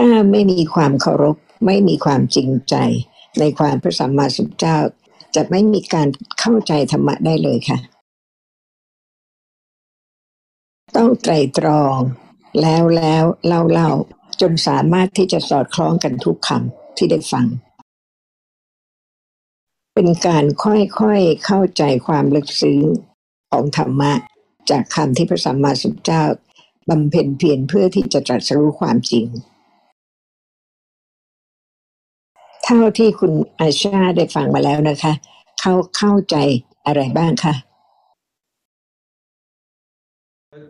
ถ้าไม่มีความเคารพไม่มีความจริงใจในความพระสัมมาสัมพุทธเจ้าจะไม่มีการเข้าใจธรรมะได้เลยค่ะต้องไตร่ตรองแล้วเล่าจนสามารถที่จะสอดคล้องกันทุกคำที่ได้ฟังเป็นการค่อยๆเข้าใจความลึกซึ้งของธรรมะจากคำที่พระสัมมาสัมพุทธเจ้าบำเพ็ญเพียรเพื่อที่จะตรัสรู้ความจริงเท่าที่คุณอาชาได้ฟังมาแล้วนะคะเข้าใจอะไรบ้างคะ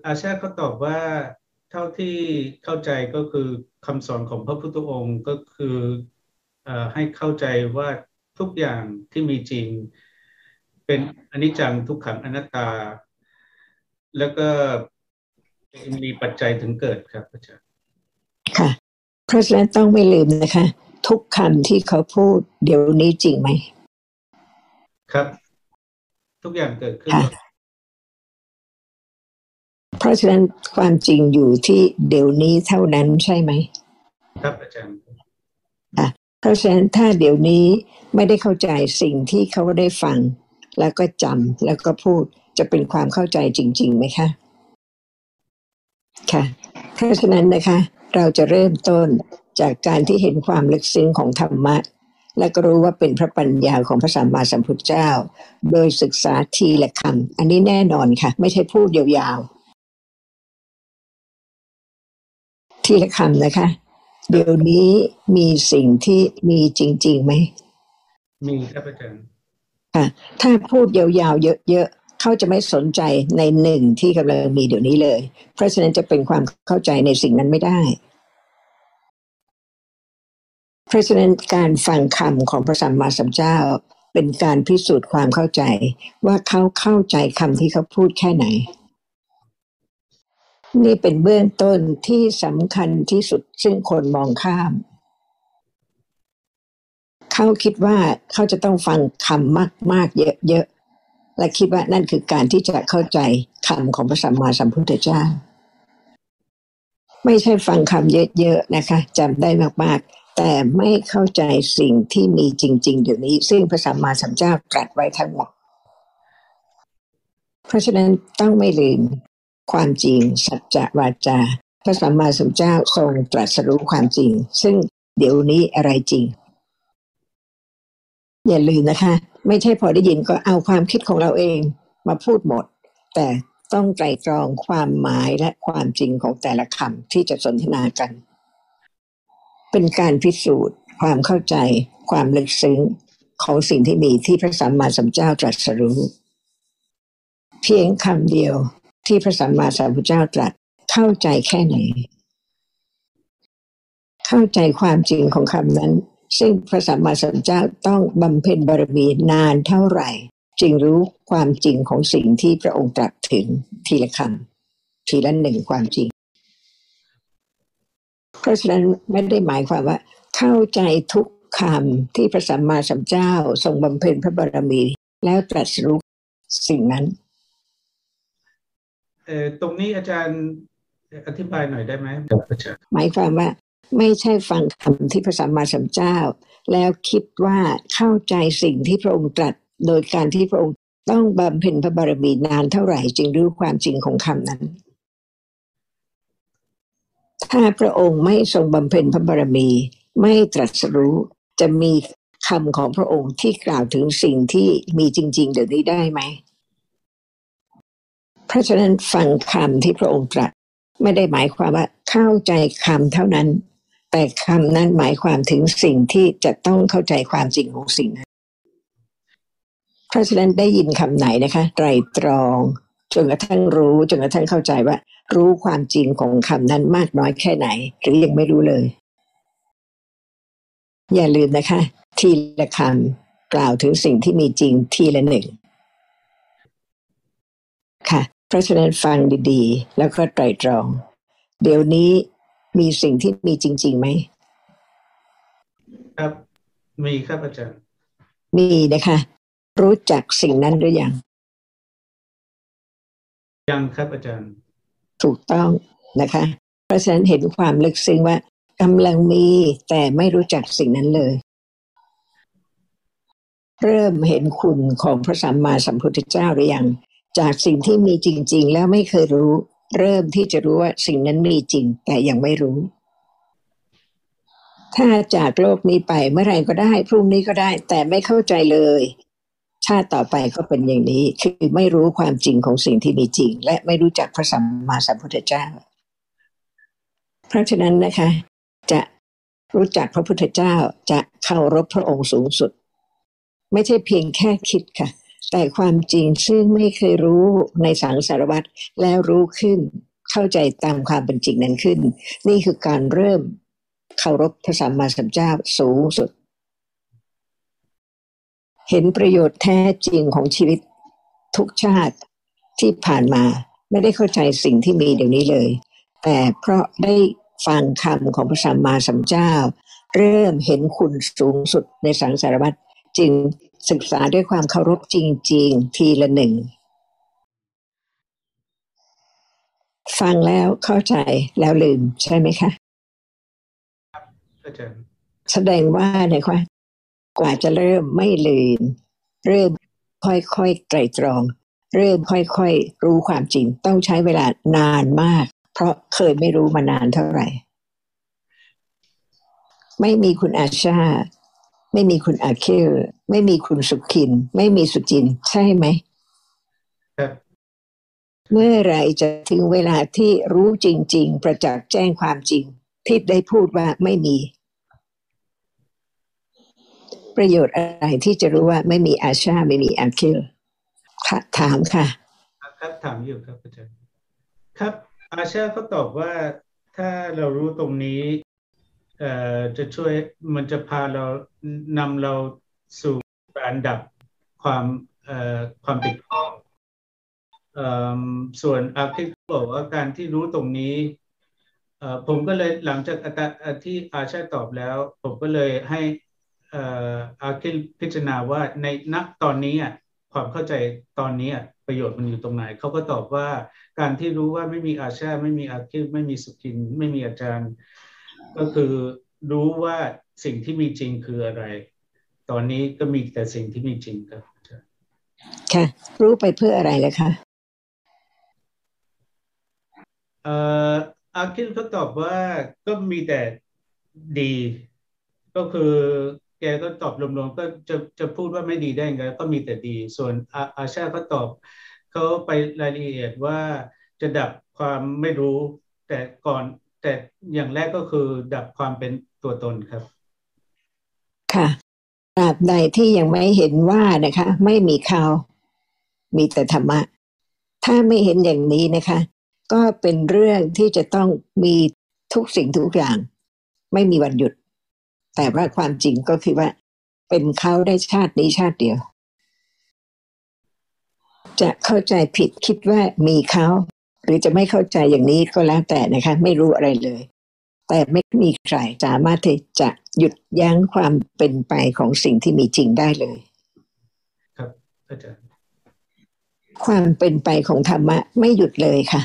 อาชาก็ตอบว่าเท่าที่เข้าใจก็คือคำสอนของพระพุทธองค์ก็คือให้เข้าใจว่าทุกอย่างที่มีจริงเป็นอนิจจังทุกขังอนัตตาแล้วก็มีปัจจัยถึงเกิดครับอาจารย์ค่ะเพราะฉะนั้นต้องไม่ลืมนะคะทุกคำที่เขาพูดเดี๋ยวนี้จริงไหมครับทุกอย่างเกิดขึ้นเพราะฉะนั้นความจริงอยู่ที่เดี๋ยวนี้เท่านั้นใช่ไหมครับอาจารย์เพราะฉะนั้นถ้าเดี๋ยวนี้ไม่ได้เข้าใจสิ่งที่เขาได้ฟังแล้วก็จำแล้วก็พูดจะเป็นความเข้าใจจริงๆไหมคะค่ะเพราะฉะนั้นนะคะเราจะเริ่มต้นจากการที่เห็นความลึกซึ้งของธรรมะและก็รู้ว่าเป็นพระปัญญาของพระสัมมาสัมพุทธเจ้าโดยศึกษาทีละคำอันนี้แน่นอนค่ะไม่ใช่พูดยาวๆทีละคำนะคะเดี๋ยวนี้มีสิ่งที่มีจริงๆไหมมีครับอาจารย์ค่ะถ้าพูดยาวๆเยอะๆเขาจะไม่สนใจในหนึ่งที่กำลังมีเดี๋ยวนี้เลยเพราะฉะนั้นจะเป็นความเข้าใจในสิ่งนั้นไม่ได้เพราะฉะนั้นการฟังคำของพระสัมมาสัมพุทธเจ้าเป็นการพิสูจน์ความเข้าใจว่าเขาเข้าใจคำที่เขาพูดแค่ไหนนี่เป็นเบื้องต้นที่สำคัญที่สุดซึ่งคนมองข้ามเขาคิดว่าเขาจะต้องฟังคำมากๆเยอะๆและคิดว่านั่นคือการที่จะเข้าใจคำของพระสัมมาสัมพุทธเจ้าไม่ใช่ฟังคำเยอะๆนะคะจำได้มากๆแต่ไม่เข้าใจสิ่งที่มีจริงๆเดี๋ยวนี้ซึ่งพระสัมมาสัมพุทธเจ้าตรัสไว้ทั้งหมดเพราะฉะนั้นต้องไม่ลืมความจริงสัจจะวาจาพระสัมมาสัมพุทธเจ้าทรงตรัสรู้ความจริงซึ่งเดี๋ยวนี้อะไรจริงอย่าลืมนะคะไม่ใช่พอได้ยินก็เอาความคิดของเราเองมาพูดหมดแต่ต้องไตร่ตรองความหมายและความจริงของแต่ละคำที่จะสนทนากันเป็นการพิสูจน์ความเข้าใจความลึกซึ้งของสิ่งที่มีที่พระสัมมาสัมพุทธเจ้าตรัสรู้เพียงคำเดียวที่พระสัมมาสัมพุทธเจ้าตรัสเข้าใจแค่ไหนเข้าใจความจริงของคำนั้นซึ่งพระสัมมาสัมพุทธเจ้าต้องบำเพ็ญบารมีนานเท่าไหร่จึงรู้ความจริงของสิ่งที่พระองค์ตรัสถึงทีละคำทีละหนึ่งความจริงเพราะฉะนั้นไม่ได้หมายความว่าเข้าใจทุกคำที่พระสัมมาสัมพุทธเจ้าทรงบำเพ็ญพระบารมีแล้วตรัสรู้สิ่งนั้นตรงนี้อาจารย์อธิบายหน่อยได้ไหมหมายความว่าไม่ใช่ฟังคำที่พระสัมมาสัมพุทธเจ้าแล้วคิดว่าเข้าใจสิ่งที่พระองค์ตรัสโดยการที่พระองค์ต้องบำเพ็ญพระบารมีนานเท่าไหร่จึงรู้ความจริงของคำนั้นถ้าพระองค์ไม่ทรงบำเพ็ญพระบารมีไม่ตรัสรู้จะมีคำของพระองค์ที่กล่าวถึงสิ่งที่มีจริงๆเดี๋ยวนี้ได้ไหมเพราะฉะนั้นฟังคำที่พระองค์ตรัสไม่ได้หมายความว่าเข้าใจคำเท่านั้นแต่คำนั้นหมายความถึงสิ่งที่จะต้องเข้าใจความจริงของสิ่งนั้นเพราะฉะนั้นได้ยินคำไหนนะคะไตร่ตรองจนกระทั่งรู้จนกระทั่งเข้าใจว่ารู้ความจริงของคำนั้นมากน้อยแค่ไหนหรือยังไม่รู้เลยอย่าลืมนะคะทีละคำกล่าวถึงสิ่งที่มีจริงทีละหนึ่งค่ะเพราะฉะนั้นฟังดีๆแล้วก็ไตร่ตรองเดี๋ยวนี้มีสิ่งที่มีจริงๆไหมครับมีครับอาจารย์มีนะคะรู้จักสิ่งนั้นหรือยังยังครับอาจารย์ถูกต้องนะคะเพราะฉะนั้นเห็นความลึกซึ้งว่า กำลังมีแต่ไม่รู้จักสิ่งนั้นเลยเริ่มเห็นคุณของพระสัมมาสัมพุทธเจ้าหรือยังจากสิ่งที่มีจริงๆแล้วไม่เคยรู้เริ่มที่จะรู้ว่าสิ่งนั้นมีจริงแต่ยังไม่รู้ถ้าจากโลกนี้ไปเมื่อไหร่ก็ได้พรุ่งนี้ก็ได้แต่ไม่เข้าใจเลยชาติต่อไปก็เป็นอย่างนี้คือไม่รู้ความจริงของสิ่งที่มีจริงและไม่รู้จักพระสัมมาสัมพุทธเจ้าเพราะฉะนั้นนะคะจะรู้จักพระพุทธเจ้าจะเคารพพระองค์สูงสุดไม่ใช่เพียงแค่คิดค่ะแต่ความจริงซึ่งไม่เคยรู้ในสังสารวัฏแล้วรู้ขึ้นเข้าใจตามความเป็นจริงนั้นขึ้นนี่คือการเริ่มเคารพพระสัมมาสัมพุทธเจ้าสูงสุดเห็นประโยชน์แท้จริงของชีวิตทุกชาติที่ผ่านมาไม่ได้เข้าใจสิ่งที่มีเดี๋ยวนี้เลยแต่เพราะได้ฟังคำของพระสัมมาสัมพุทธเจ้าเริ่มเห็นคุณสูงสุดในสังสารวัฏจึงศึกษาด้วยความเคารพจริงๆทีละหนึ่งฟังแล้วเข้าใจแล้วลืมใช่ไหมคะแสดงว่าเนี่ยค่ะกว่าจะเริ่มไม่ลืมเริ่มค่อยๆไตร่ตรองเริ่มค่อยๆรู้ความจริงต้องใช้เวลานานมากเพราะเคยไม่รู้มานานเท่าไหร่ไม่มีคุณอาชาไม่มีคุณอาคิลไม่มีคุณสุขินไม่มีสุจินใช่ไหมครับเมื่อไรจะถึงเวลาที่รู้จริงๆประจักษ์แจ้งความจริงที่ได้พูดว่าไม่มีประโยชน์อะไรที่จะรู้ว่าไม่มีอาชาไม่มีอาคิลค่ะถามค่ะครับถามอยู่ครับอาจารย์ครับอาชาเขาตอบว่าถ้าเรารู้ตรงนี้จะช่วยมันจะพาเรานำเราสู่อันดับความติดข้องส่วนอาคิลบอกว่าการที่รู้ตรงนี้ผมก็เลยหลังจากที่อาชาตอบแล้วผมก็เลยให้อาคิลพิจารณาว่าในณตอนนี้อ่ะความเข้าใจตอนนี้อ่ะประโยชน์มันอยู่ตรงไหนเขาก็ตอบว่าการที่รู้ว่าไม่มีอาชาไม่มีอาคิลไม่มีสุขินไม่มีอาจารย์ก็คือรู้ว่าสิ่งที่มีจริงคืออะไรตอนนี้ก็มีแต่สิ่งที่มีจริงครับค่ะรู้ไปเพื่ออะไรล่ะคะอาคิลเขาตอบว่าก็มีแต่ดีก็คือแกก็ตอบรวมๆก็จะพูดว่าไม่ดีได้ไงก็มีแต่ดีส่วนอาชาเขาตอบเขาไปรายละเอียดว่าจะดับความไม่รู้แต่อย่างแรกก็คือดับความเป็นตัวตนครับค่ะตราบใดที่ยังไม่เห็นว่านะคะไม่มีเขามีแต่ธรรมะถ้าไม่เห็นอย่างนี้นะคะก็เป็นเรื่องที่จะต้องมีทุกสิ่งทุกอย่างไม่มีวันหยุดแต่ว่าความจริงก็คือว่าเป็นเขาได้ชาตินี้ชาติเดียวจะเข้าใจผิดคิดว่ามีเขาหรือจะไม่เข้าใจอย่างนี้ก็แล้วแต่นะคะไม่รู้อะไรเลยแต่ไม่มีใครสามารถที่จะหยุดยั้งความเป็นไปของสิ่งที่มีจริงได้เลยครับอาจารย์ความเป็นไปของธรรมะไม่หยุดเลยค่ะ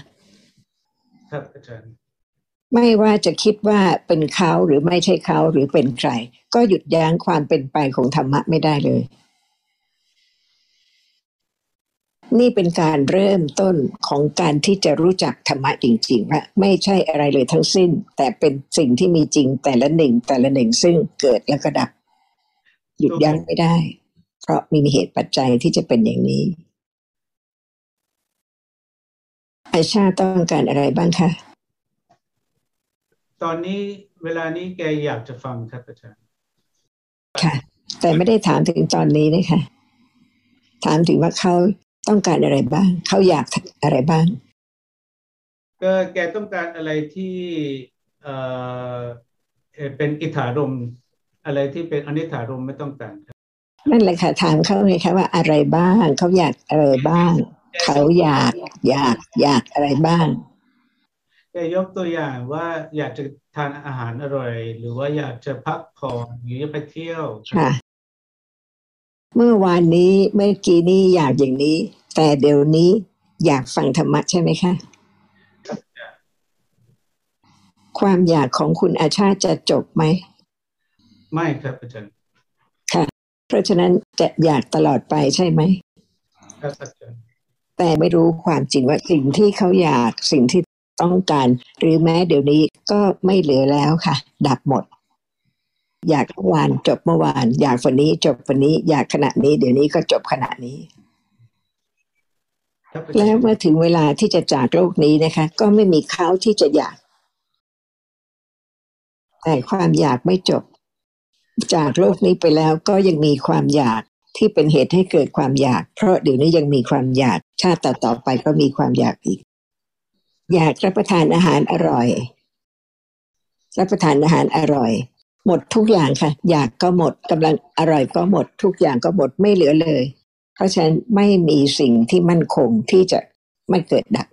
ครับอาจารย์ไม่ว่าจะคิดว่าเป็นเขาหรือไม่ใช่เขาหรือเป็นใครก็หยุดยั้งความเป็นไปของธรรมะไม่ได้เลยนี่เป็นการเริ่มต้นของการที่จะรู้จักธรรมะจริงๆว่าไม่ใช่อะไรเลยทั้งสิ้นแต่เป็นสิ่งที่มีจริงแต่ละหนึ่งซึ่งเกิดแล้วก็ดับหยุดยั้งไม่ได้เพราะมีเหตุปัจจัยที่จะเป็นอย่างนี้อาชาต้องการอะไรบ้างคะตอนนี้เวลานี้แกอยากจะฟังครับอาจารย์ค่ะแต่ไม่ได้ถามถึงตอนนี้นะคะถามถึงว่าเขาต้องการอะไรบ้างเขาอยากอะไรบ้างก็แกต้องการอะไรที่เป็นอิทธารมอะไรที่เป็นอนิจฐารมไม่ต้องการนั่นแหละค่ะถามเขาเลยค่ะว่าอะไรบ้างเขาอยากอะไรบ้างเขาอยากอะไรบ้างแกยกตัวอย่างว่าอยากจะทานอาหารอร่อยหรือว่าอยากจะพักผ่อนหรือไปเที่ยวค่ะเมื่อวานนี้เมื่อกี้นี้อยากอย่างนี้แต่เดี๋ยวนี้อยากฟังธรรมะใช่ไหมคะ ความอยากของคุณอาชาติจะจบไหมไม่ครับอาจารย์ค่ะเพราะฉะนั้นจะอยากตลอดไปใช่ไหมครับอาจารย์แต่ไม่รู้ความจริงว่าสิ่งที่เขาอยากสิ่งที่ต้องการหรือแม้เดี๋ยวนี้ก็ไม่เหลือแล้วค่ะดับหมดอยากเมื่อวานจบเมื่อวานอยากวันนี้จบวันนี้อยากขณะนี้เดี๋ยวนี้ก็จบขณะนี้แล้วเมื่อถึงเวลาที่จะจากโลกนี้นะคะก็ไม่มีเขาที่จะอยากแต่ความอยากไม่จบจากโลกนี้ไปแล้วก็ยังมีความอยากที่เป็นเหตุให้เกิดความอยากเพราะเดี๋ยวนี้ยังมีความอยากชาติต่อไปก็มีความอยากอีกอยากรับประทานอาหารอร่อยรับประทานอาหารอร่อยหมดทุกอย่างค่ะอยากก็หมดกำลังอร่อยก็หมดทุกอย่างก็หมดไม่เหลือเลยเพราะฉะนั้นไม่มีสิ่งที่มั่นคงที่จะไม่เกิดดับ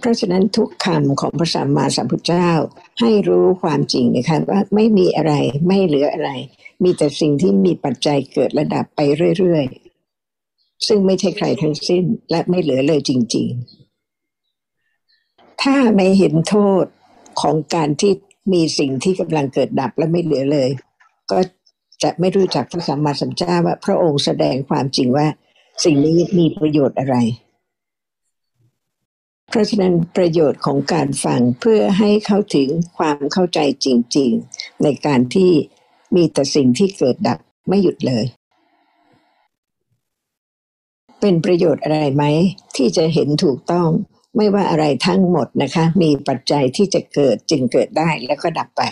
เพราะฉะนั้นทุกคำของพระสัมมาสัมพุทธเจ้าให้รู้ความจริงนะคะว่าไม่มีอะไรไม่เหลืออะไรมีแต่สิ่งที่มีปัจจัยเกิดระดับไปเรื่อยๆซึ่งไม่ใช่ใครทั้งสิ้นและไม่เหลือเลยจริงๆถ้าไม่เห็นโทษของการที่มีสิ่งที่กำลังเกิดดับและไม่เหลือเลยก็จะไม่รู้จักพระสัมมาสัมพุทธเจ้าว่าพระองค์แสดงความจริงว่าสิ่งนี้มีประโยชน์อะไรเพราะฉะนั้นประโยชน์ของการฟังเพื่อให้เข้าถึงความเข้าใจจริงๆในการที่มีแต่สิ่งที่เกิดดับไม่หยุดเลยเป็นประโยชน์อะไรไหมที่จะเห็นถูกต้องไม่ว่าอะไรทั้งหมดนะคะมีปัจจัยที่จะเกิดจึงเกิดได้แล้วก็ดับไป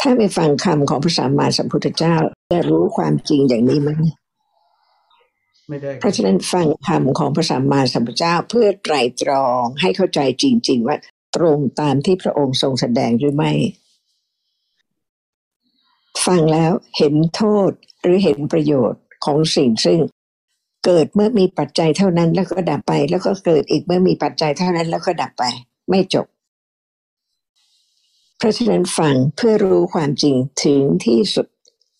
ถ้าไปฟังคำของพระสัมมาสัมพุทธเจ้าจะรู้ความจริงอย่างนี้มั้ยไม่ได้เพราะฉะนั้นฟังคำของพระสัมมาสัมพุทธเจ้าเพื่อไตร่ตรองให้เข้าใจจริงๆว่าตรงตามที่พระองค์ทรงแสดงหรือไม่ฟังแล้วเห็นโทษหรือเห็นประโยชน์ของสิ่งซึ่งเกิดเมื่อมีปัจจัยเท่านั้นแล้วก็ดับไปแล้วก็เกิดอีกเมื่อมีปัจจัยเท่านั้นแล้วก็ดับไปไม่จบเพราะฉะนั้นฟังเพื่อรู้ความจริงถึงที่สุด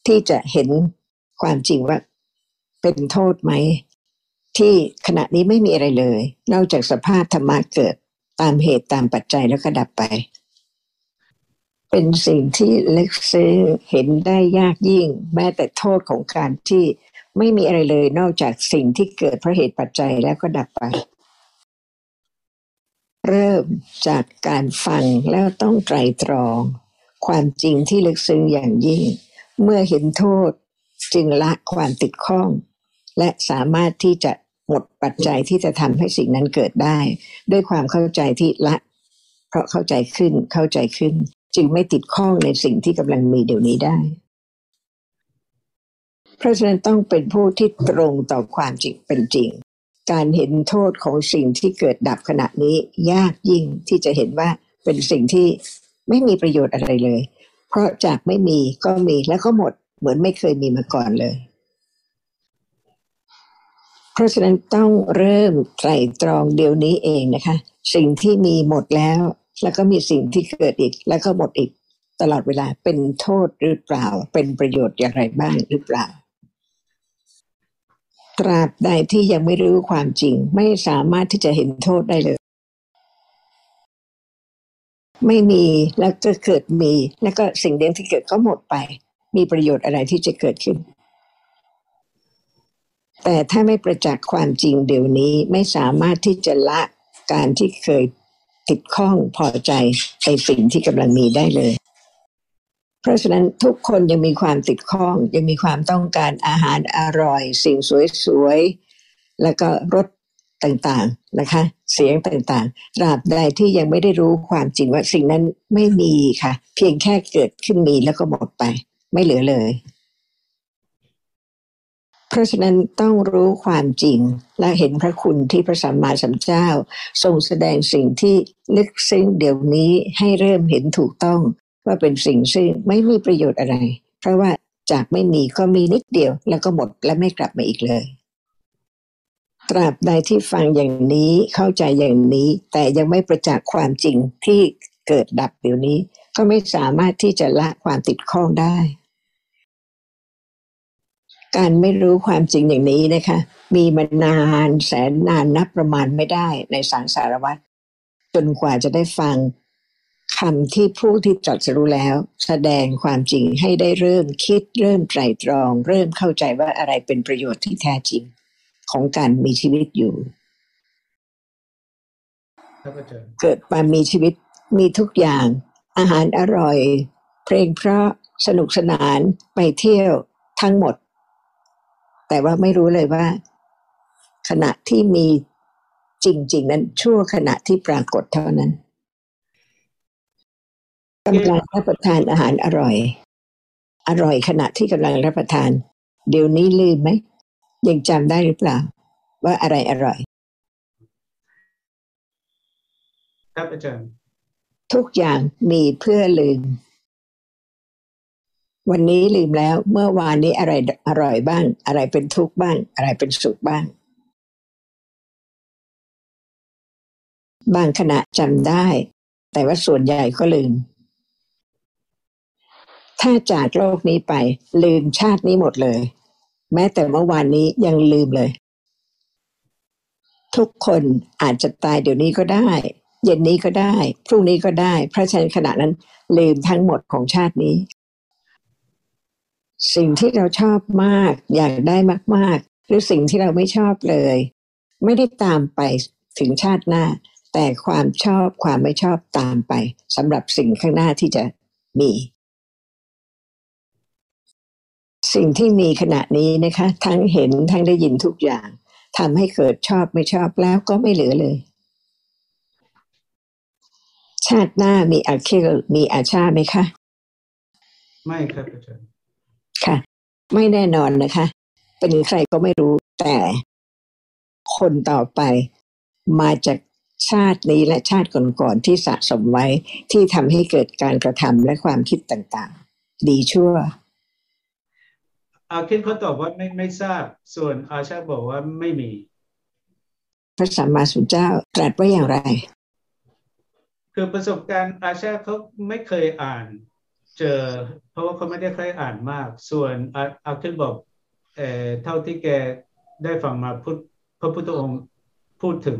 ที่จะเห็นความจริงว่าเป็นโทษไหมที่ขณะนี้ไม่มีอะไรเลยนอกจากสภาพธรรมะเกิดตามเหตุตามปัจจัยแล้วก็ดับไปเป็นสิ่งที่ลึกซึ้งเห็นได้ยากยิ่งแม้แต่โทษของการที่ไม่มีอะไรเลยนอกจากสิ่งที่เกิดเพราะเหตุปัจจัยแล้วก็ดับไปเริ่มจากการฟังแล้วต้องไตร่ตรองความจริงที่ลึกซึ้งอย่างยิ่งเมื่อเห็นโทษจึงละความติดข้องและสามารถที่จะหมดปัจจัยที่จะทำให้สิ่งนั้นเกิดได้ด้วยความเข้าใจที่ละเพราะเข้าใจขึ้นจึงไม่ติดข้องในสิ่งที่กำลังมีเดี๋ยวนี้ได้เพราะฉะนั้นต้องเป็นผู้ที่ตรงต่อความจริงเป็นจริงการเห็นโทษของสิ่งที่เกิดดับขณะนี้ยากยิ่งที่จะเห็นว่าเป็นสิ่งที่ไม่มีประโยชน์อะไรเลยเพราะจากไม่มีก็มีแล้วก็หมดเหมือนไม่เคยมีมาก่อนเลยเพราะฉะนั้นต้องเริ่มไตร่ตรองเดี๋ยวนี้เองนะคะสิ่งที่มีหมดแล้วแล้วก็มีสิ่งที่เกิดอีกแล้วก็หมดอีกตลอดเวลาเป็นโทษหรือเปล่าเป็นประโยชน์อย่างไรบ้างหรือเปล่าตราบใดที่ยังไม่รู้ความจริงไม่สามารถที่จะเห็นโทษได้เลยไม่มีแล้วก็เกิดมีแล้วก็สิ่งเดิมที่เกิดก็หมดไปมีประโยชน์อะไรที่จะเกิดขึ้นแต่ถ้าไม่ประจักษ์ความจริงเดี๋ยวนี้ไม่สามารถที่จะละการที่เคยติดข้องพอใจในสิ่งที่กำลังมีได้เลยเพราะฉะนั้นทุกคนยังมีความติดข้องยังมีความต้องการอาหารอร่อยสิ่งสวยๆแล้วก็รสต่างๆนะคะเสียงต่างๆตราบใดที่ยังไม่ได้รู้ความจริงว่าสิ่งนั้นไม่มีค่ะเพียงแค่เกิดขึ้นมีแล้วก็หมดไปไม่เหลือเลยเพราะฉะนั้นต้องรู้ความจริงและเห็นพระคุณที่พระสัมมาสัมพุทธเจ้าทรงแสดงสิ่งที่ลึกซึ้งเดี๋ยวนี้ให้เริ่มเห็นถูกต้องว่าเป็นสิ่งซึ่งไม่มีประโยชน์อะไรเพราะว่าจากไม่มีก็มีนิดเดียวแล้วก็หมดและไม่กลับมาอีกเลยตราบใดที่ฟังอย่างนี้เข้าใจอย่างนี้แต่ยังไม่ประจักษ์ความจริงที่เกิดดับเดี๋ยวนี้ก็ไม่สามารถที่จะละความติดข้องได้การไม่รู้ความจริงอย่างนี้นะคะมีมานานแสนนานนับประมาณไม่ได้ในสังสารวัฏ จนกว่าจะได้ฟังคำที่ผู้ที่ตรัสรู้แล้วแสดงความจริงให้ได้เริ่มคิดเริ่มไตร่ตรองเริ่มเข้าใจว่าอะไรเป็นประโยชน์ที่แท้จริงของการมีชีวิตอยู่เกิดมามีชีวิตมีทุกอย่างอาหารอร่อยเพลงเพราะสนุกสนานไปเที่ยวทั้งหมดแต่ว่าไม่รู้เลยว่าขณะที่มีจริงๆนั้นชั่วขณะที่ปรากฏเท่านั้นกำลังรับประทานอาหารอร่อยอร่อยขณะที่กำลังรับประทานเดี๋ยวนี้ลืมไหมยังจำได้หรือเปล่าว่าอะไรอร่อยครับอาจารย์ทุกอย่างมีเพื่อลืมวันนี้ลืมแล้วเมื่อวานนี้อะไรอร่อยบ้างอะไรเป็นทุกข์บ้างอะไรเป็นสุขบ้างบางขณะจำได้แต่ว่าส่วนใหญ่ก็ลืมถ้าจากโลกนี้ไปลืมชาตินี้หมดเลยแม้แต่เมื่อวานนี้ยังลืมเลยทุกคนอาจจะตายเดี๋ยวนี้ก็ได้เย็นนี้ก็ได้พรุ่งนี้ก็ได้เพราะฉะนั้นขณะนั้นลืมทั้งหมดของชาตินี้สิ่งที่เราชอบมากอยากได้มากๆหรือสิ่งที่เราไม่ชอบเลยไม่ได้ตามไปถึงชาติหน้าแต่ความชอบความไม่ชอบตามไปสำหรับสิ่งข้างหน้าที่จะมีสิ่งที่มีขณะนี้นะคะทั้งเห็นทั้งได้ยินทุกอย่างทำให้เกิดชอบไม่ชอบแล้วก็ไม่เหลือเลยชาติหน้ามีอาคิลมีอาชาไหมคะไม่ครับอาจารย์ค่ะไม่แน่นอนนะคะเป็นใครก็ไม่รู้แต่คนต่อไปมาจากชาตินี้และชาติก่อนๆที่สะสมไว้ที่ทำให้เกิดการกระทำและความคิดต่างๆดีชั่วอาคิลเขาตอบว่าไม่ทราบส่วนอาชาบอกว่าไม่มีพระสัมมาสัมพุทธเจ้าตรัสว่าอย่างไรคือประสบการณ์อาชาเขาไม่เคยอ่านเจอเพราะว่าเขาไม่ได้เคยอ่านมากส่วนอาคิลบอกเท่าที่แกได้ฟังมาพระพุทธองค์พูดถึง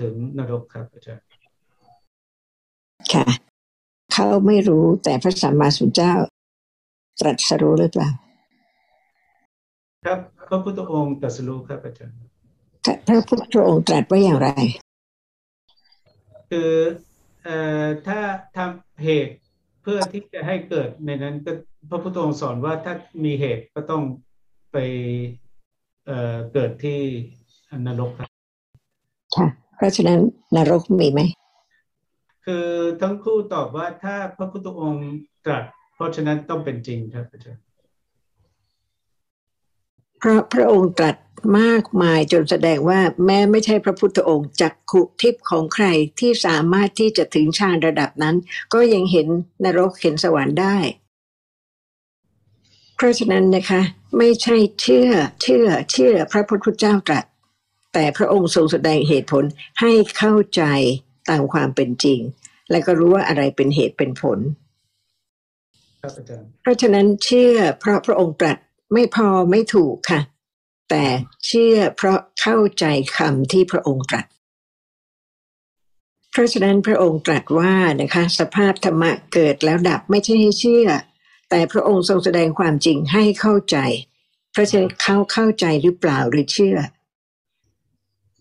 ถึงนรกครับอาจารย์ค่ะเขาไม่รู้แต่พระสัมมาสัมพุทธเจ้าตรัสรู้หรือเปล่าครับพระพุทธองค์ตรัสรู้ครับอาจารย์พระพุทธองค์ตรัสว่าอย่างไรคือถ้าทำเหตุเพื่อที่จะให้เกิดในนั้นก็พระพุทธองค์สอนว่าถ้ามีเหตุก็ต้องไปเกิดที่นรกครับค่ะเพราะฉะนั้นนรกมีไหมคือทั้งคู่ตอบว่าถ้าพระพุทธองค์ตรัสเพราะฉะนั้นต้องเป็นจริงครับอาจารย์เพราะพระองค์ตรัสมากมายจนแสดงว่าแม้ไม่ใช่พระพุทธองค์จักขุทิพย์ของใครที่สามารถที่จะถึงฌานระดับนั้นก็ยังเห็นนรกเห็นสวรรค์ได้เพราะฉะนั้นนะคะไม่ใช่เชื่อพระพุทธเจ้าตรัสแต่พระองค์ทรงแสดงเหตุผลให้เข้าใจตามความเป็นจริงและก็รู้ว่าอะไรเป็นเหตุเป็นผลเพราะฉะนั้นเชื่อเพราะพระองค์ตรัสไม่พอไม่ถูกค่ะแต่เชื่อเพราะเข้าใจคำที่พระองค์ตรัสเพราะฉะนั้นพระองค์ตรัสว่านะคะสภาพธรรมะเกิดแล้วดับไม่ใช่ให้เชื่อแต่พระองค์ทรงแสดงความจริงให้เข้าใจเพราะฉะนั้นเขาเข้าใจหรือเปล่าหรือเชื่อ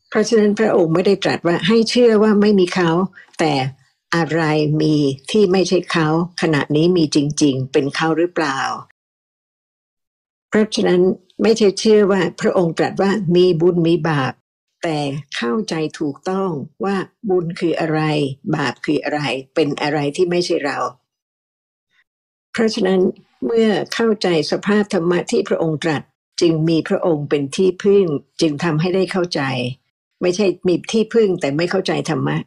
เพราะฉะนั้นพระองค์ไม่ได้ตรัสว่าให้เชื่อว่าไม่มีเขาแต่อะไรมีที่ไม่ใช่เขาขณะนี้มีจริงๆเป็นเขาหรือเปล่าเพราะฉะนั้นไม่ใช่เชื่อว่าพระองค์ตรัสว่ามีบุญมีบาปแต่เข้าใจถูกต้องว่าบุญคืออะไรบาปคืออะไรเป็นอะไรที่ไม่ใช่เราเพราะฉะนั้นเมื่อเข้าใจสภาพธรรมะที่พระองค์ตรัสจึงมีพระองค์เป็นที่พึ่งจึงทำให้ได้เข้าใจไม่ใช่มีที่พึ่งแต่ไม่เข้าใจธรรมะ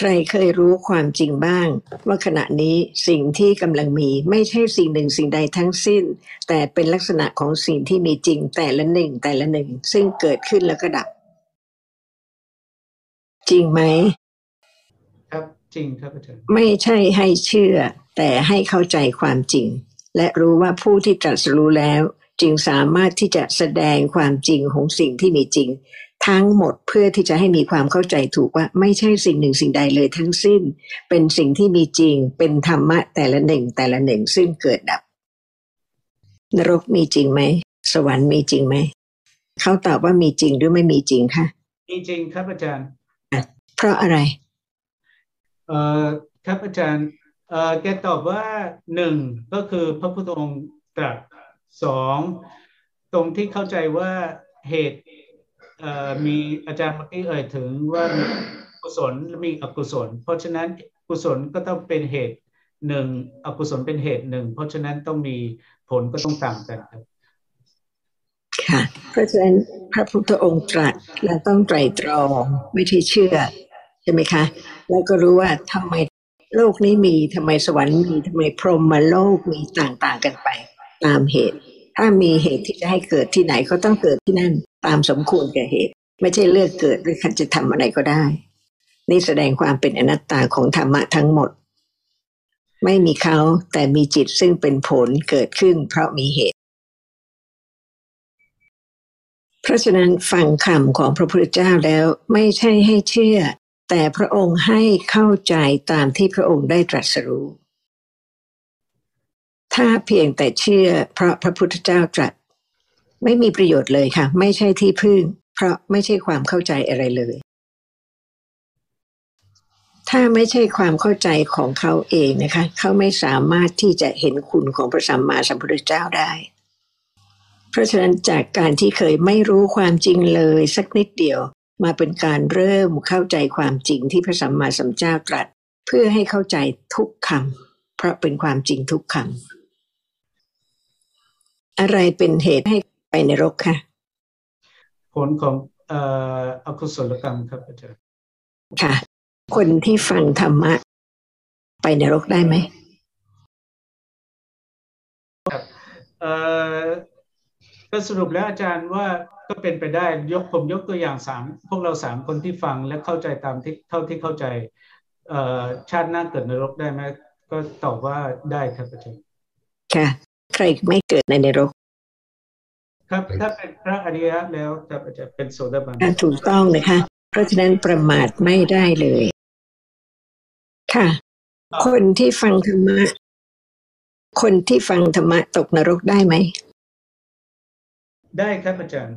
ใครเคยรู้ความจริงบ้างว่าขณะนี้สิ่งที่กำลังมีไม่ใช่สิ่งหนึ่งสิ่งใดทั้งสิ้นแต่เป็นลักษณะของสิ่งที่มีจริงแต่ละหนึ่งซึ่งเกิดขึ้นแล้วก็ดับจริงไหมครับจริงครับอาจารย์ไม่ใช่ให้เชื่อแต่ให้เข้าใจความจริงและรู้ว่าผู้ที่ตรัสรู้แล้วจึงสามารถที่จะแสดงความจริงของสิ่งที่มีจริง ทั้งหมดเพื่อที่จะให้มีความเข้าใจถูกว่าไม่ใช่สิ่งหนึ่งสิ่งใดเลยทั้งสิ้นเป็นสิ่งที่มีจริงเป็นธรรมะแต่ละหนึ่งแต่ละหนึ่งซึ่งเกิดดับนรกมีจริงไหมสวรรค์มีจริงไหมเขาตอบว่ามีจริงหรือไม่มีจริงคะมีจริงครับอาจารย์เพราะอะไรครับอาจารย์แกตอบว่า1ก็คือพระพุทธองค์ตรัส2ตรงที่เข้าใจว่าเหตุมีอาจารย์เมื่อกี้เอ่ยถึงว่ามีกุศลและมีอกุศลเพราะฉะนั้นกุศลก็ต้องเป็นเหตุ1อกุศลเป็นเหตุ1เพราะฉะนั้นต้องมีผลก็ต้องต่างกันครับค่ะเพราะฉะนั้นพระพุทธองค์ตรัสเราต้องไตร่ตรองไม่ใช่เชื่อใช่ไหมคะแล้วก็รู้ว่าทำไมโลกนี้มีทำไมสวรรค์มีทำไมพรหมโลกมีต่างๆกันไปตามเหตุถ้ามีเหตุที่จะให้เกิดที่ไหนก็ต้องเกิดที่นั่นตามสมควรแก่เหตุไม่ใช่เลือกเกิดด้วยการจะทำอะไรก็ได้นี่แสดงความเป็นอนัตตาของธรรมะทั้งหมดไม่มีเขาแต่มีจิตซึ่งเป็นผลเกิดขึ้นเพราะมีเหตุเพราะฉะนั้นฟังคำของพระพุทธเจ้าแล้วไม่ใช่ให้เชื่อแต่พระองค์ให้เข้าใจตามที่พระองค์ได้ตรัสรู้ถ้าเพียงแต่เชื่อเพราะพระพุทธเจ้าตรัสไม่มีประโยชน์เลยค่ะไม่ใช่ที่พึ่งเพราะไม่ใช่ความเข้าใจอะไรเลยถ้าไม่ใช่ความเข้าใจของเขาเองนะคะเขาไม่สามารถที่จะเห็นคุณของพระสัมมาสัมพุทธเจ้าได้เพราะฉะนั้นจากการที่เคยไม่รู้ความจริงเลยสักนิดเดียวมาเป็นการเริ่มเข้าใจความจริงที่พระสัมมาสัมพุทธเจ้าตรัสเพื่อให้เข้าใจทุกคำเพราะเป็นความจริงทุกคำอะไรเป็นเหตุให้ไปนรกคะผลของอกุศลกรรมครับอาจารย์ค่ะคนที่ฟังธรรมะไปนรกได้ไหมครับก็สรุปแล้วอาจารย์ว่าก็เป็นไปได้ผมยกตัวอย่าง3พวกเรา3คนที่ฟังและเข้าใจตามที่เท่าที่เข้าใจชาติหน้าเกิดนรกได้ไหมก็ตอบว่าได้ครับอาจารย์ค่ะใครไม่เกิดในนรกครับถ้าเป็นพระอริยะแล้วครับอาจารย์เป็นโสดาบันถูกต้องนะคะเพราะฉะนั้นประมาทไม่ได้เลยค่ะคนที่ฟังธรรมะตกนรกได้ไหมได้ครับอาจารย์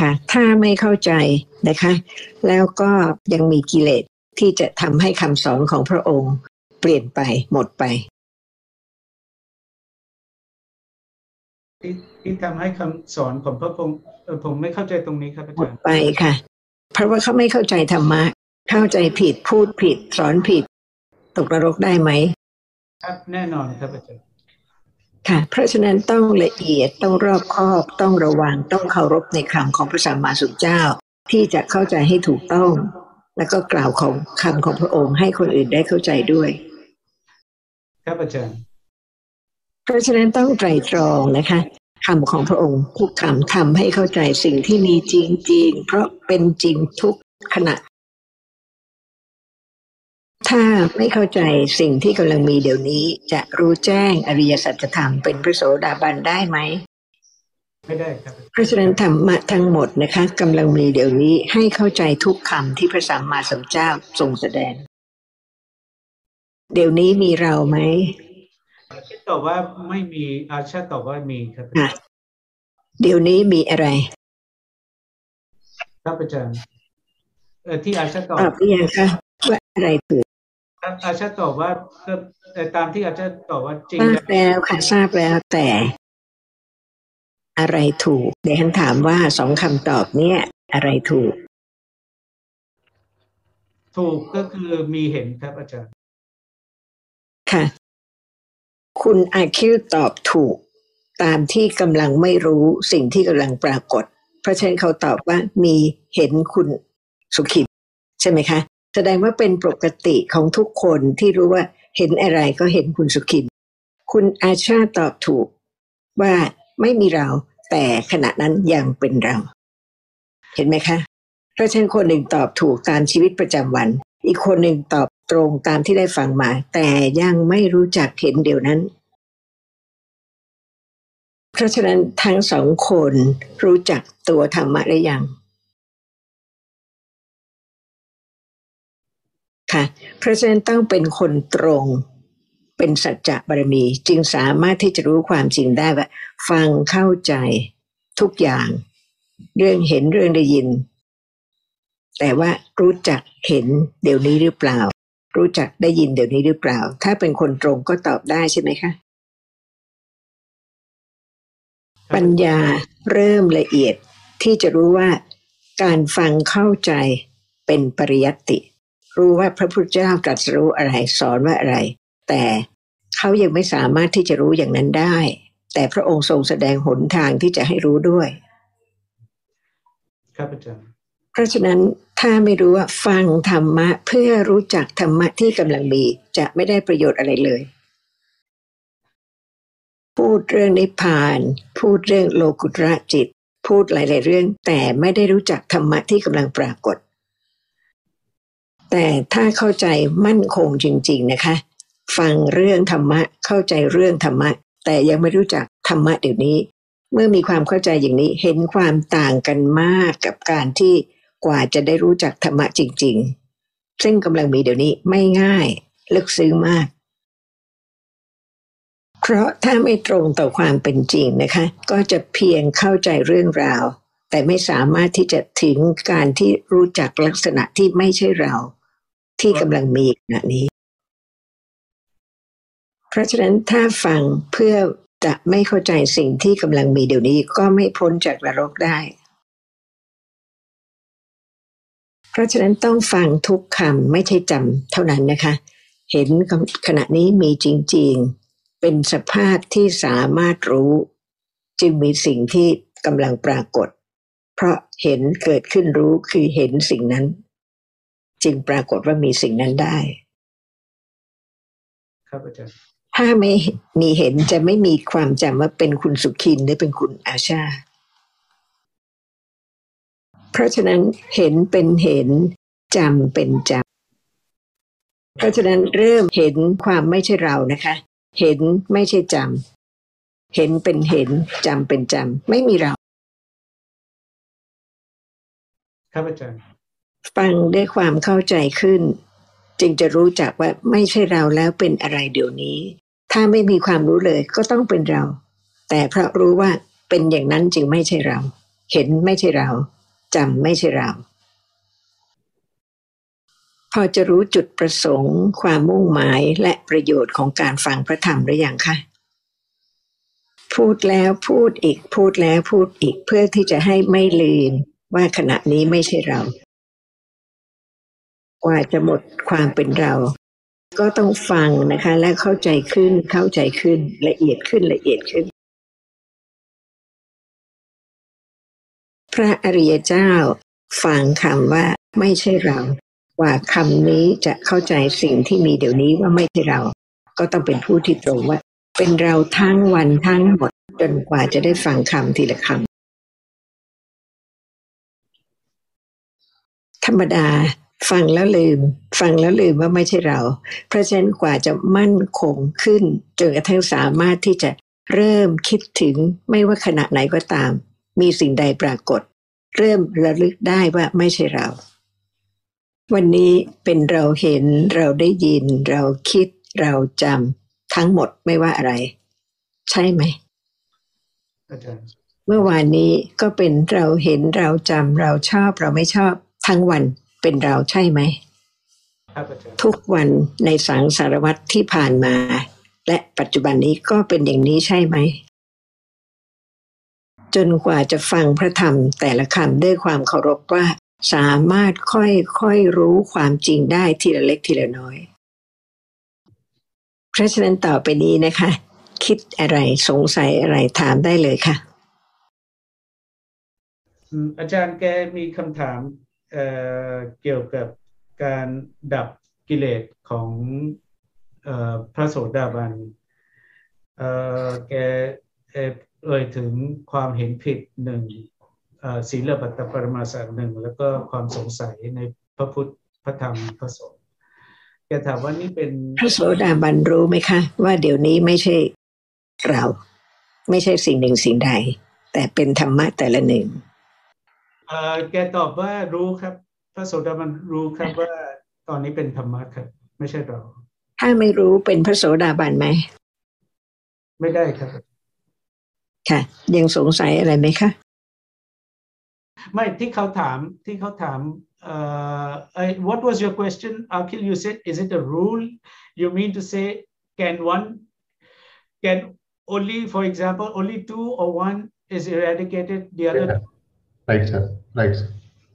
ค่ะถ้าไม่เข้าใจนะคะแล้วก็ยังมีกิเลสที่จะทำให้คำสอนของพระองค์เปลี่ยนไปหมดไปที่ทำให้คำสอนของพระองค์ผมไม่เข้าใจตรงนี้ครับอาจารย์หมดไปค่ะเพราะว่าเขาไม่เข้าใจธรรมะเข้าใจผิดพูดผิดสอนผิดตกนรกได้ไหมครับแน่นอนครับอาจารย์ค่ะเพราะฉะนั้นต้องละเอียดต้องรอบคอบต้องระวังต้องเคารพในคำของพระสัมมาสัมพุทธเจ้าที่จะเข้าใจให้ถูกต้องแล้วก็กล่าวของคำของพระองค์ให้คนอื่นได้เข้าใจด้วยครับอาจารย์เพราะฉะนั้นต้องไตร่ตรองนะคะคำของพระองค์ทุกคำทำให้เข้าใจสิ่งที่มีจริงๆเพราะเป็นจริงทุกขณะถ้าไม่เข้าใจสิ่งที่กำลังมีเดี๋ยวนี้จะรู้แจ้งอริยสัจธรรมเป็นพระโสดาบันได้ไหมไม่ได้ครับเพราะฉะนั้นธรรมะทั้งหมดนะคะกำลังมีเดี๋ยวนี้ให้เข้าใจทุกคำที่พระสัมมาสัมพุทธเจ้าทรงแสดงเดี๋ยวนี้มีเราไหมฉันตอบว่าไม่มีอาชาตอบว่ามีครับเดี๋ยวนี้มีอะไรครับอาจารย์ที่อาชาตอบไม่ยังคะว่าอะไรถูกอาจารย์ตอบว่าแต่ตามที่อาจารย์ตอบว่าจริงแล้วค่ะทราบแล้วแต่อะไรถูกเดี๋ยวฉันถามว่า2คำตอบเนี้ยอะไรถูกถูกก็คือมีเห็นครับอาจารย์ค่ะคุณอาคิวตอบถูกตามที่กำลังไม่รู้สิ่งที่กำลังปรากฏเพราะฉะนั้นเขาตอบว่ามีเห็นคุณสุขิตใช่ไหมคะแสดงว่าเป็นปกติของทุกคนที่รู้ว่าเห็นอะไรก็เห็นคุณสุขินคุณอาชาตอบถูกว่าไม่มีเราแต่ขณะนั้นยังเป็นเราเห็นไหมคะเพราะฉะนั้นคนหนึ่งตอบถูกตามชีวิตประจำวันอีกคนหนึ่งตอบตรงตามที่ได้ฟังมาแต่ยังไม่รู้จักเห็นเดี๋ยวนั้นเพราะฉะนั้นทั้ง2คนรู้จักตัวธรรมะหรือยัง ค่ะเพราะฉะนั้นต้องเป็นคนตรงเป็นสัจจะบารมีจึงสามารถที่จะรู้ความจริงได้ว่าฟังเข้าใจทุกอย่างเรื่องเห็นเรื่องได้ยินแต่ว่ารู้จักเห็นเดี๋ยวนี้หรือเปล่ารู้จักได้ยินเดี๋ยวนี้หรือเปล่าถ้าเป็นคนตรงก็ตอบได้ใช่ไหมคะปัญญาเริ่มละเอียดที่จะรู้ว่าการฟังเข้าใจเป็นปริยัติรู้ว่าพระพุทธเจ้าตรัสรู้อะไรสอนว่าอะไรแต่เขายังไม่สามารถที่จะรู้อย่างนั้นได้แต่พระองค์ทรงแสดงหนทางที่จะให้รู้ด้วยครับอาจารย์เพราะฉะนั้นถ้าไม่รู้ว่าฟังธรรมะเพื่อรู้จักธรรมะที่กำลังมีจะไม่ได้ประโยชน์อะไรเลยพูดเรื่องนิพพานพูดเรื่องโลกุตระจิตพูดหลายๆเรื่องแต่ไม่ได้รู้จักธรรมะที่กำลังปรากฏแต่ถ้าเข้าใจมั่นคงจริงๆนะคะฟังเรื่องธรรมะเข้าใจเรื่องธรรมะแต่ยังไม่รู้จักธรรมะเดี๋ยวนี้เมื่อมีความเข้าใจอย่างนี้เห็นความต่างกันมากกับการที่กว่าจะได้รู้จักธรรมะจริงๆซึ่งกำลังมีเดี๋ยวนี้ไม่ง่ายลึกซึ้งมากเพราะถ้าไม่ตรงต่อความเป็นจริงนะคะก็จะเพียงเข้าใจเรื่องราวแต่ไม่สามารถที่จะถึงการที่รู้จักลักษณะที่ไม่ใช่เราที่กำลังมีขณะนี้เพราะฉะนั้นถ้าฟังเพื่อจะไม่เข้าใจสิ่งที่กำลังมีเดี๋ยวนี้ก็ไม่พ้นจากนรกได้เพราะฉะนั้นต้องฟังทุกคำไม่ใช่จำเท่านั้นนะคะเห็นขณะนี้มีจริงๆเป็นสภาพที่สามารถรู้จึงมีสิ่งที่กำลังปรากฏเพราะเห็นเกิดขึ้นรู้คือเห็นสิ่งนั้นจึงปรากฏว่ามีสิ่งนั้นได้ครับอาจารย์ถ้าไม่มีเห็นจะไม่มีความจำว่าเป็นคุณสุขินหรือเป็นคุณอาชาเพราะฉะนั้นเห็นเป็นเห็นจำเป็นจำเพราะฉะนั้นเริ่มเห็นความไม่ใช่เรานะคะเห็นไม่ใช่จำเห็นเป็นเห็นจำเป็นจำไม่มีเราครับอาจารย์ฟังด้วยความเข้าใจขึ้นจึงจะรู้จักว่าไม่ใช่เราแล้วเป็นอะไรเดี๋ยวนี้ถ้าไม่มีความรู้เลยก็ต้องเป็นเราแต่เพราะรู้ว่าเป็นอย่างนั้นจึงไม่ใช่เราเห็นไม่ใช่เราจำไม่ใช่เราพอจะรู้จุดประสงค์ความมุ่งหมายและประโยชน์ของการฟังพระธรรมหรือยังคะพูดแล้วพูดอีกพูดแล้วพูดอีกเพื่อที่จะให้ไม่ลืมว่าขณะนี้ไม่ใช่เรากว่าจะหมดความเป็นเราก็ต้องฟังนะคะและเข้าใจขึ้นเข้าใจขึ้นละเอียดขึ้นละเอียดขึ้นพระอริยเจ้าฟังคำว่าไม่ใช่เราว่าคำนี้จะเข้าใจสิ่งที่มีเดี๋ยวนี้ว่าไม่ใช่เราก็ต้องเป็นผู้ที่ตรงว่าเป็นเราทั้งวันทั้งหมดจนกว่าจะได้ฟังคำทีละคำธรรมดาฟังแล้วลืมฟังแล้วลืมว่าไม่ใช่เราเพราะฉะนั้นกว่าจะมั่นคงขึ้นจนกระทั่งสามารถที่จะเริ่มคิดถึงไม่ว่าขณะไหนก็ตามมีสิ่งใดปรากฏเริ่มระลึกได้ว่าไม่ใช่เราวันนี้เป็นเราเห็นเราได้ยินเราคิดเราจำทั้งหมดไม่ว่าอะไรใช่ไหมอาจารย์เมื่อวานนี้ก็เป็นเราเห็นเราจำเราชอบเราไม่ชอบทั้งวันเป็นเราใช่ไหมทุกวันในสังสารวัฏที่ผ่านมาและปัจจุบันนี้ก็เป็นอย่างนี้ใช่ไหมจนกว่าจะฟังพระธรรมแต่ละคำด้วยความเคารพว่าสามารถค่อยๆรู้ความจริงได้ทีละเล็กทีละน้อยเพราะฉะนั้นต่อไปนี้นะคะคิดอะไรสงสัยอะไรถามได้เลยค่ะอาจารย์แกมีคำถามเกี่ยวกับการดับกิเลสของพระโสดาบันแกเอ่ยถึงความเห็นผิดหนึ่งศีลปัตตปรมาสหนึ่งแล้วก็ความสงสัยในพระพุทธพระธรรมพระสงฆ์แกถามว่านี่เป็นพระโสดาบันรู้ไหมคะว่าเดี๋ยวนี้ไม่ใช่เราไม่ใช่สิ่งหนึ่งสิ่งใดแต่เป็นธรรมะแต่ละหนึ่งแกตอบว่ารู้ครับพระโสดาบันรู้ครับว่าต อนนี้เป็นธรรมะครับไม่ใช่เราถ้าไม่รู้เป็นพระโสดาบันไหมไม่ได้ครับค่ะยังสงสัยอะไรไหมคะไม่ที่เขาถามwhat was your question Akhil you said is it a rule you mean to say can only for example only two or one is eradicated the other right sir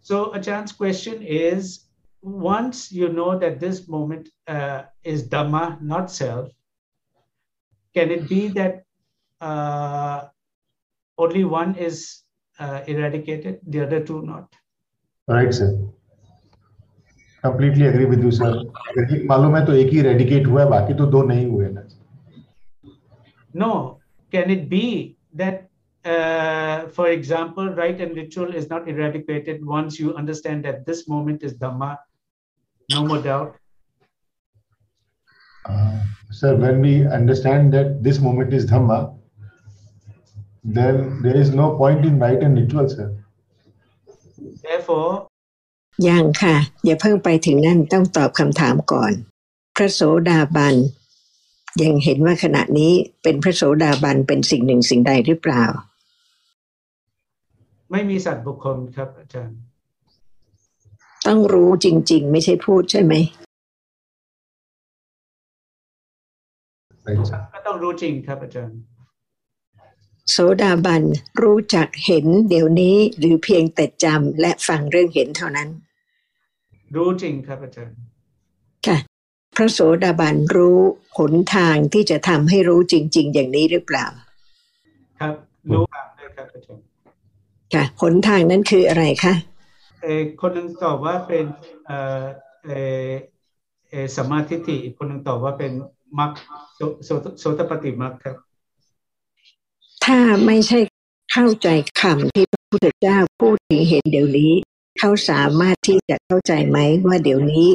so Achan's question is once you know that this moment is Dhamma not self can it be that only one is eradicated the other two not right sir completely agree with you sir मालूम है तो एक ही eradicate हुआ है बाकी तो दो नहीं हुए ना no can it be that for example rite and ritual is not eradicated once you understand that this moment is Dhamma no more doubt sir when we understand that this moment is Dhamma then there is no point in rite and ritual sir therefore ยังค่ะอย่าเพิ่งไปถึงนั่นต้องตอบคำถามก่อนพระโสดาบันยังเห็นว่าขณะนี้เป็นพระโสดาบันเป็นสิ่งหนึ่งสิ่งใดหรือเปล่าไม่มีสัตว์บุคคลครับอาจารย์ต้องรู้จริงๆไม่ใช่พูดใช่ไหมก็ต้องรู้จริงครับอาจารย์โสดาบันรู้จักเห็นเดี๋ยวนี้หรือเพียงแต่จำและฟังเรื่องเห็นเท่านั้นรู้จริงครับอาจารย์ค่ะพระโสดาบันรู้หนทางที่จะทำให้รู้จริงๆอย่างนี้หรือเปล่าครับรู้เลยครับอาจารย์ค่ะหนทางนั้นคืออะไรคะคนหนึ่งตอบว่าเป็นสัมมาทิฏฐิอีกคนหนึ่งตอบว่าเป็นมรรคโสตปฏิมรรคครับถ้าไม่ใช่เข้าใจคำที่พระพุทธเจ้าพูดถึงเห็นเดี๋ยวนี้เขาสามารถที่จะเข้าใจไหมว่าเดี๋ยวนี้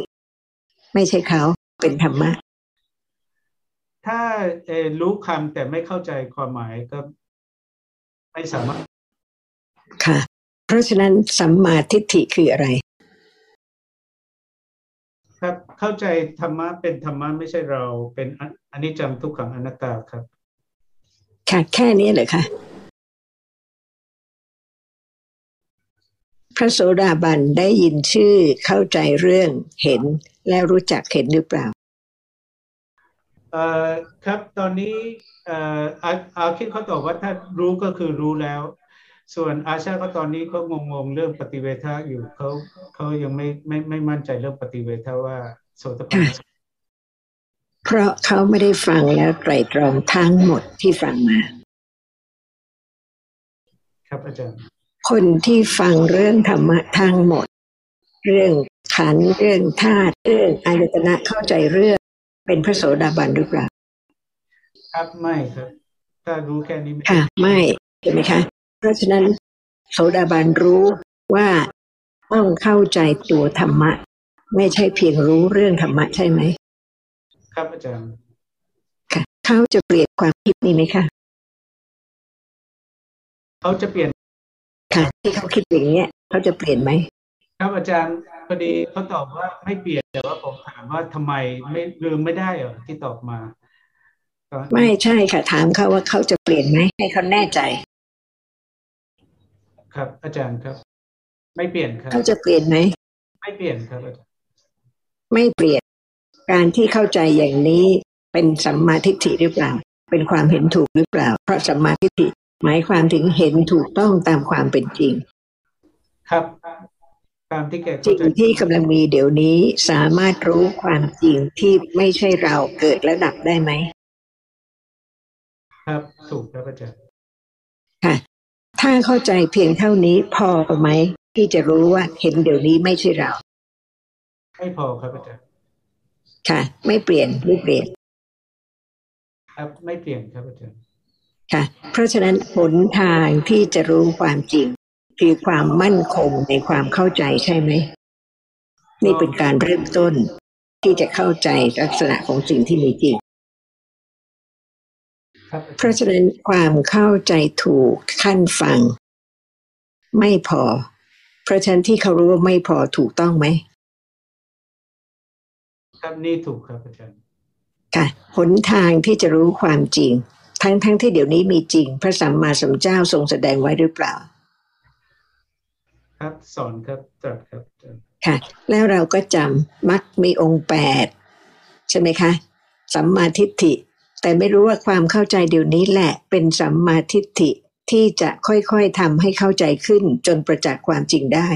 ไม่ใช่เขาเป็นธรรมะถ้ารู้คำแต่ไม่เข้าใจความหมายก็ไม่สามารถค่ะเพราะฉะนั้นสัมมาทิฏฐิคืออะไรครับเข้าใจธรรมะเป็นธรรมะไม่ใช่เราเป็นอนิจจังทุกขังอนัตตาครับค่ะแค่นี้เลยค่ะพระโสดาบันได้ยินชื่อเข้าใจเรื่องเห็นและรู้จักเห็นหรือเปล่าครับตอนนี้คิดเขาตอบว่าถ้ารู้ก็คือรู้แล้วส่วนอาชาก็ตอนนี้ก็งงๆเรื่องปฏิเวทะอยู่เขายังไม่มั่นใจเรื่องปฏิเวทะว่าโสตปันเพราะเขาไม่ได้ฟังแล้วไตร่ตรองทั้งหมดที่ฟังมาครับอาจารย์คนที่ฟังเรื่องธรรมะทั้งหมดเรื่องขันธ์เรื่องธาตุเรื่องอายตนะเข้าใจเรื่องเป็นพระโสดาบันหรือเปล่าครับไม่ครับถ้ารู้แค่นี้ไม่ค่ะไม่ใช่ไหมคะเพราะฉะนั้นโสดาบันรู้ว่าต้องเข้าใจตัวธรรมะไม่ใช่เพียงรู้เรื่องธรรมะใช่ไหมครับอาจารย์ค่ะเขาจะเปลี่ยนความคิดนี้ไหมคะเขาจะเปลี่ยนค่ะที่เขาคิดอย่างเงี้ยเขาจะเปลี่ยนไหมครับอาจารย์พอดีเขาตอบว่าไม่เปลี่ยนแต่ว่าผมถามว่าทำไมไม่ลืมไม่ได้เหรอที่ตอบมาไม่ใช่ค่ะถามเขาว่าเขาจะเปลี่ยนไหมให้เขาแน่ใจครับอาจารย์ครับไม่เปลี่ยนครับเขาจะเปลี่ยนไหมไม่เปลี่ยนครับอาจารย์ไม่เปลี่ยนการที่เข้าใจอย่างนี้เป็นสัมมาทิฏฐิหรือเปล่าเป็นความเห็นถูกหรือเปล่าเพราะสัมมาทิฏฐิหมายความถึงเห็นถูกต้องตามความเป็นจริงครับตามที่แกจริงที่กำลังมีเดี๋ยวนี้สามารถรู้ความจริงที่ไม่ใช่เราเกิดและดับได้ไหมครับถูกครับอาจารย์ค่ะถ้าเข้าใจเพียงเท่านี้พอไหมที่จะรู้ว่าเห็นเดี๋ยวนี้ไม่ใช่เราไม่พอครับอาจารย์ค่ะไม่เปลี่ยนครับไม่เปลี่ยนครับอาจารย์ค่ะเพราะฉะนั้นหนทางที่จะรู้ความจริงคือความมั่นคงในความเข้าใจใช่ไหมนี่เป็นการเริ่มต้นที่จะเข้าใจลักษณะของสิ่งที่มีจริงเพราะฉะนั้นความเข้าใจถูกขั้นฟังไม่พอเพราะฉะนั้นที่เขารู้ว่าไม่พอถูกต้องไหม ครับนี่ถูกครับอาจารย์ค่ะหนทางที่จะรู้ความจริงทั้งที่เดี๋ยวนี้มีจริงพระสัมมาสัมพุทธเจ้าทรงแสดงไว้หรือเปล่าครับสอนครับจัดครับค่ะแล้วเราก็จำมักมีองค์8ใช่ไหมคะสัมมาทิฏฐิแต่ไม่รู้ว่าความเข้าใจเดี๋ยวนี้แหละเป็นสัมมาทิฏฐิที่จะค่อยๆทำให้เข้าใจขึ้นจนประจักษ์ความจริงได้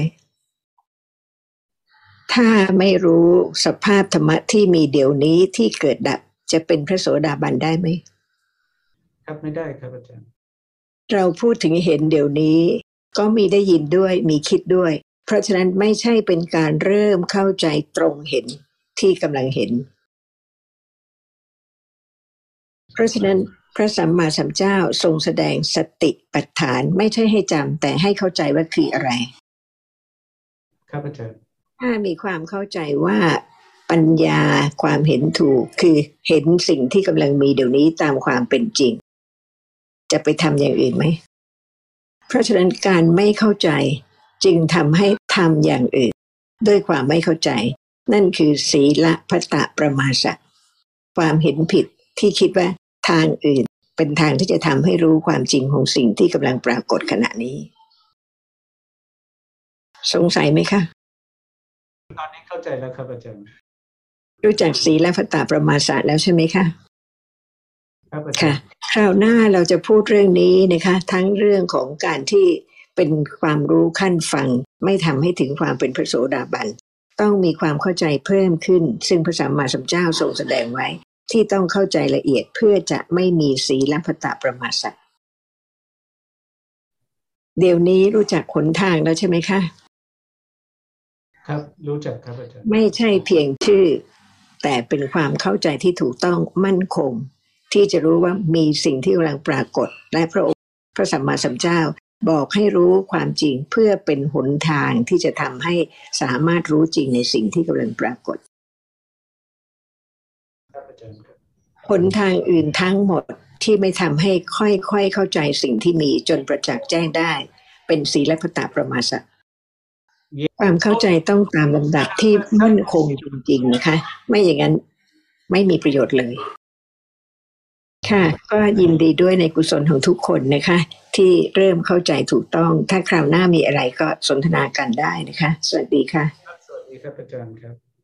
ถ้าไม่รู้สภาพธรรมะที่มีเดี๋ยวนี้ที่เกิดดับจะเป็นพระโสดาบันได้ไหมครับไม่ได้ครับอาจารย์เราพูดถึงเห็นเดี๋ยวนี้ก็มีได้ยินด้วยมีคิดด้วยเพราะฉะนั้นไม่ใช่เป็นการเริ่มเข้าใจตรงเห็นที่กำลังเห็นเพราะฉะนั้นพระสัมมาสัมพุทธเจ้าทรงแสดงสติปัฏฐานไม่ใช่ให้จำแต่ให้เข้าใจว่าคืออะไรครับอาจารย์ถ้ามีความเข้าใจว่าปัญญาความเห็นถูกคือเห็นสิ่งที่กำลังมีเดี๋ยวนี้ตามความเป็นจริงจะไปทำอย่างอื่นไหมเพราะฉะนั้นการไม่เข้าใจจึงทำให้ทำอย่างอื่นด้วยความไม่เข้าใจนั่นคือศีลพัตตประมาสะความเห็นผิดที่คิดว่าทางอื่นเป็นทางที่จะทำให้รู้ความจริงของสิ่งที่กำลังปรากฏขณะนี้สงสัยไหมคะตอนนี้เข้าใจแล้วครับอาจารย์รู้จักศีลพัตตประมาสะแล้วใช่ไหมคะครับอาจารย์ค่ะคราวหน้าเราจะพูดเรื่องนี้นะคะทั้งเรื่องของการที่เป็นความรู้ขั้นฟังไม่ทำให้ถึงความเป็นพระโสดาบันต้องมีความเข้าใจเพิ่มขึ้นซึ่งพระสัมมาสัมพุทธเจ้าทรงแสดงไว้ที่ต้องเข้าใจละเอียดเพื่อจะไม่มีศีลพัตตประมาสะเดี๋ยวนี้รู้จักหนทางแล้วใช่ไหมคะครับรู้จักครับอาจารย์ไม่ใช่เพียงชื่อแต่เป็นความเข้าใจที่ถูกต้องมั่นคงที่จะรู้ว่ามีสิ่งที่กำลังปรากฏและพระองค์พระสัมมาสัมพุทธเจ้าบอกให้รู้ความจริงเพื่อเป็นหนทางที่จะทำให้สามารถรู้จริงในสิ่งที่กำลังปรากฏหนทางอื่นทั้งหมดที่ไม่ทำให้ค่อยๆเข้าใจสิ่งที่มีจนประจักษ์แจ้งได้เป็นศีลพัตตประมาสะความเข้าใจต้องตามลำดับที่มั่นคงจริงๆนะคะไม่อย่างนั้นไม่มีประโยชน์เลยค่ะก็ยินดีด้วยในกุศลของทุกคนนะคะที่เริ่มเข้าใจถูกต้องถ้าคราวหน้ามีอะไรก็สนทนากันได้นะคะสวัสดีค่ะสวัสดีครับอาจารย์ครับ